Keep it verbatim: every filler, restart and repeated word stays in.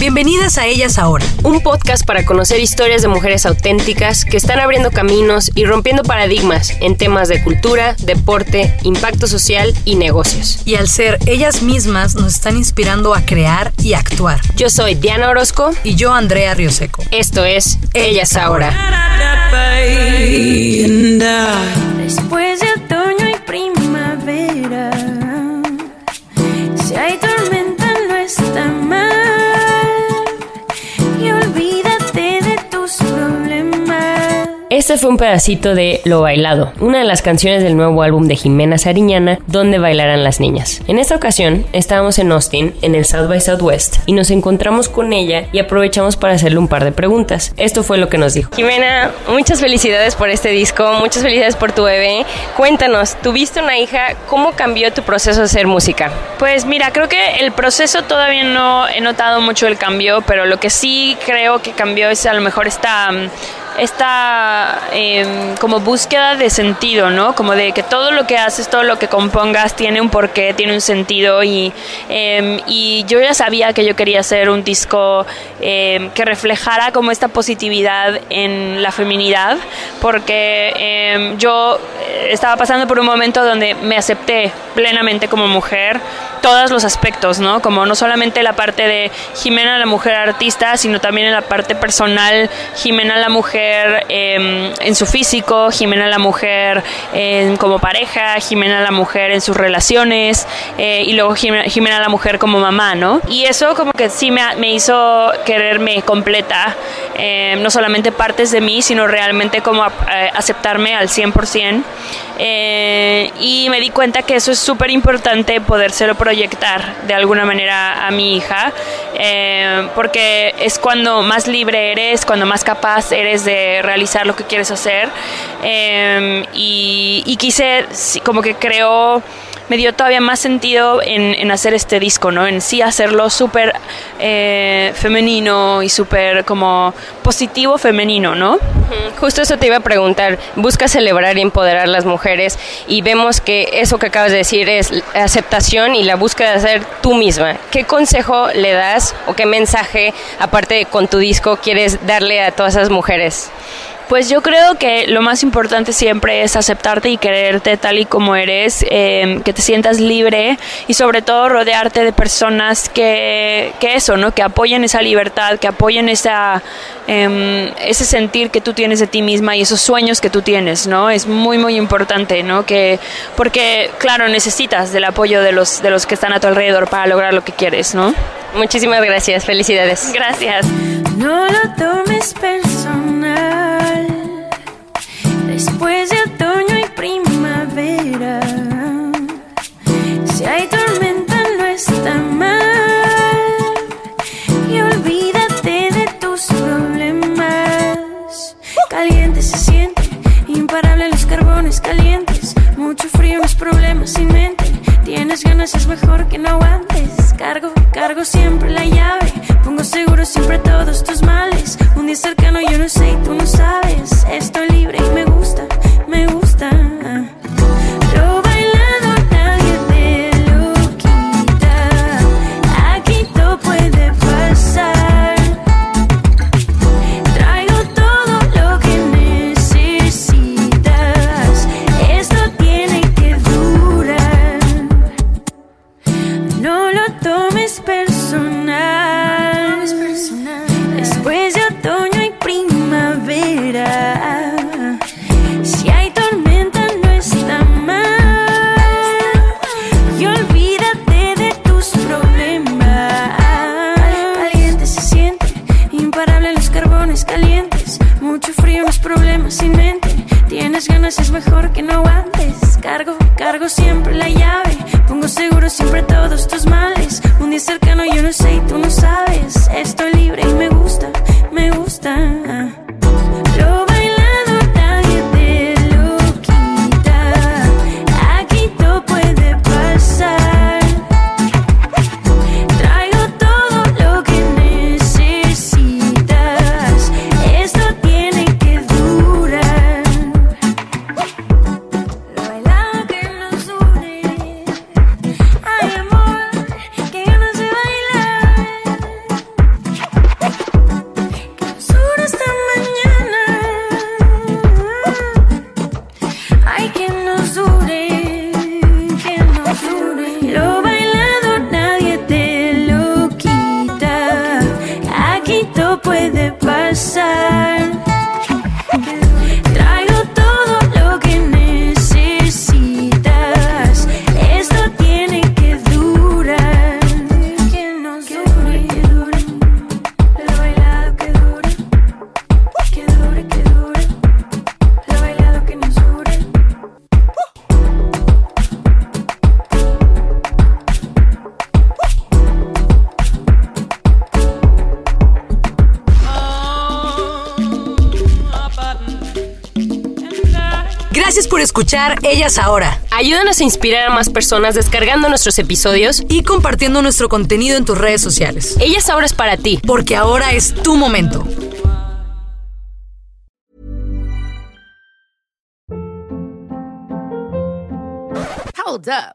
Bienvenidas a Ellas Ahora, un podcast para conocer historias de mujeres auténticas que están abriendo caminos y rompiendo paradigmas en temas de cultura, deporte, impacto social y negocios. Y al ser ellas mismas nos están inspirando a crear y actuar. Yo soy Diana Orozco. Y yo Andrea Rioseco. Esto es Ellas Ahora. Después de otoño y primavera, si hay tormenta no está mal. Este fue un pedacito de Lo Bailado, una de las canciones del nuevo álbum de Jimena Sariñana, Donde Bailarán las Niñas. En esta ocasión, estábamos en Austin, en el South by Southwest, y nos encontramos con ella y aprovechamos para hacerle un par de preguntas. Esto fue lo que nos dijo. Jimena, muchas felicidades por este disco, muchas felicidades por tu bebé. Cuéntanos, tuviste una hija, ¿cómo cambió tu proceso de hacer música? Pues mira, creo que el proceso todavía no he notado mucho el cambio, pero lo que sí creo que cambió es a lo mejor esta... esta eh, como búsqueda de sentido, ¿no? Como de que todo lo que haces, todo lo que compongas tiene un porqué, tiene un sentido y, eh, y yo ya sabía que yo quería hacer un disco eh, que reflejara como esta positividad en la feminidad porque eh, yo estaba pasando por un momento donde me acepté plenamente como mujer, todos los aspectos, ¿no? Como no solamente la parte de Jimena la mujer artista, sino también en la parte personal, Jimena la mujer Eh, en su físico, Jimena la mujer eh, como pareja, Jimena la mujer en sus relaciones eh, y luego Jimena, Jimena la mujer como mamá, ¿no? Y eso como que sí me, me hizo quererme completa, eh, no solamente partes de mí, sino realmente como a, a aceptarme al cien por ciento eh, y me di cuenta que eso es súper importante podérselo proyectar de alguna manera a mi hija eh, porque es cuando más libre eres, cuando más capaz eres de de realizar lo que quieres hacer eh, y, y quise como que creo me dio todavía más sentido en, en hacer este disco, ¿no? En sí hacerlo súper eh, femenino y súper como positivo femenino, ¿no? Justo eso te iba a preguntar. Busca celebrar y empoderar las mujeres y vemos que eso que acabas de decir es aceptación y la búsqueda de ser tú misma. ¿Qué consejo le das o qué mensaje, aparte de con tu disco, quieres darle a todas esas mujeres? Pues yo creo que lo más importante siempre es aceptarte y quererte tal y como eres, eh, que te sientas libre y sobre todo rodearte de personas que, que eso, ¿no? Que apoyen esa libertad, que apoyen esa, eh, ese sentir que tú tienes de ti misma y esos sueños que tú tienes, ¿no? Es muy, muy importante, ¿no? Que, porque, claro, necesitas del apoyo de los, de los que están a tu alrededor para lograr lo que quieres, ¿no? Muchísimas gracias, felicidades. Gracias. No lo tomes personal. Después de otoño y primavera, si hay tormenta no está mal. Y olvídate de tus problemas. Caliente se siente, imparable los carbones calientes. Mucho frío, mis problemas sin mente. Tienes ganas, es mejor que no aguantes. Cargo, cargo siempre la llave. Pongo seguro siempre todos tus males. Un día cercano yo no sé y tú no sabes. Estoy libre y me gusta, me gusta. Lo bailado nadie te lo quita. Aquí todo puede pasar. Traigo todo lo que necesitas. Esto tiene que durar. No lo tomes personal. Sin mente, tienes ganas, es mejor que no aguantes. Cargo, cargo siempre la llave. Pongo seguro siempre todos tus males. lo sé y tú no sabes. Estoy libre y me gusta, me gusta. Lo bailado nadie te lo quita. Aquí todo puede pasar. Traigo todo lo que necesitas. Esto tiene que durar. Lo bailado que nos une. Ay, amor, que yo no sé bailar. Que nos une esta mañana. Ay, que nos dure, que nos dure. Lo bailado nadie te lo quita. Aquí todo puede pasar. Traigo todo lo que necesitas. Esto tiene que durar. Que nos dure, que dure. Lo bailado que dure. Que dure, que dure. Lo bailado que nos dure. Gracias por escuchar Ellas Ahora Ayúdanos a inspirar a más personas descargando nuestros episodios. y compartiendo nuestro contenido en tus redes sociales. Ellas Ahora es para ti, porque ahora es tu momento. Hold up.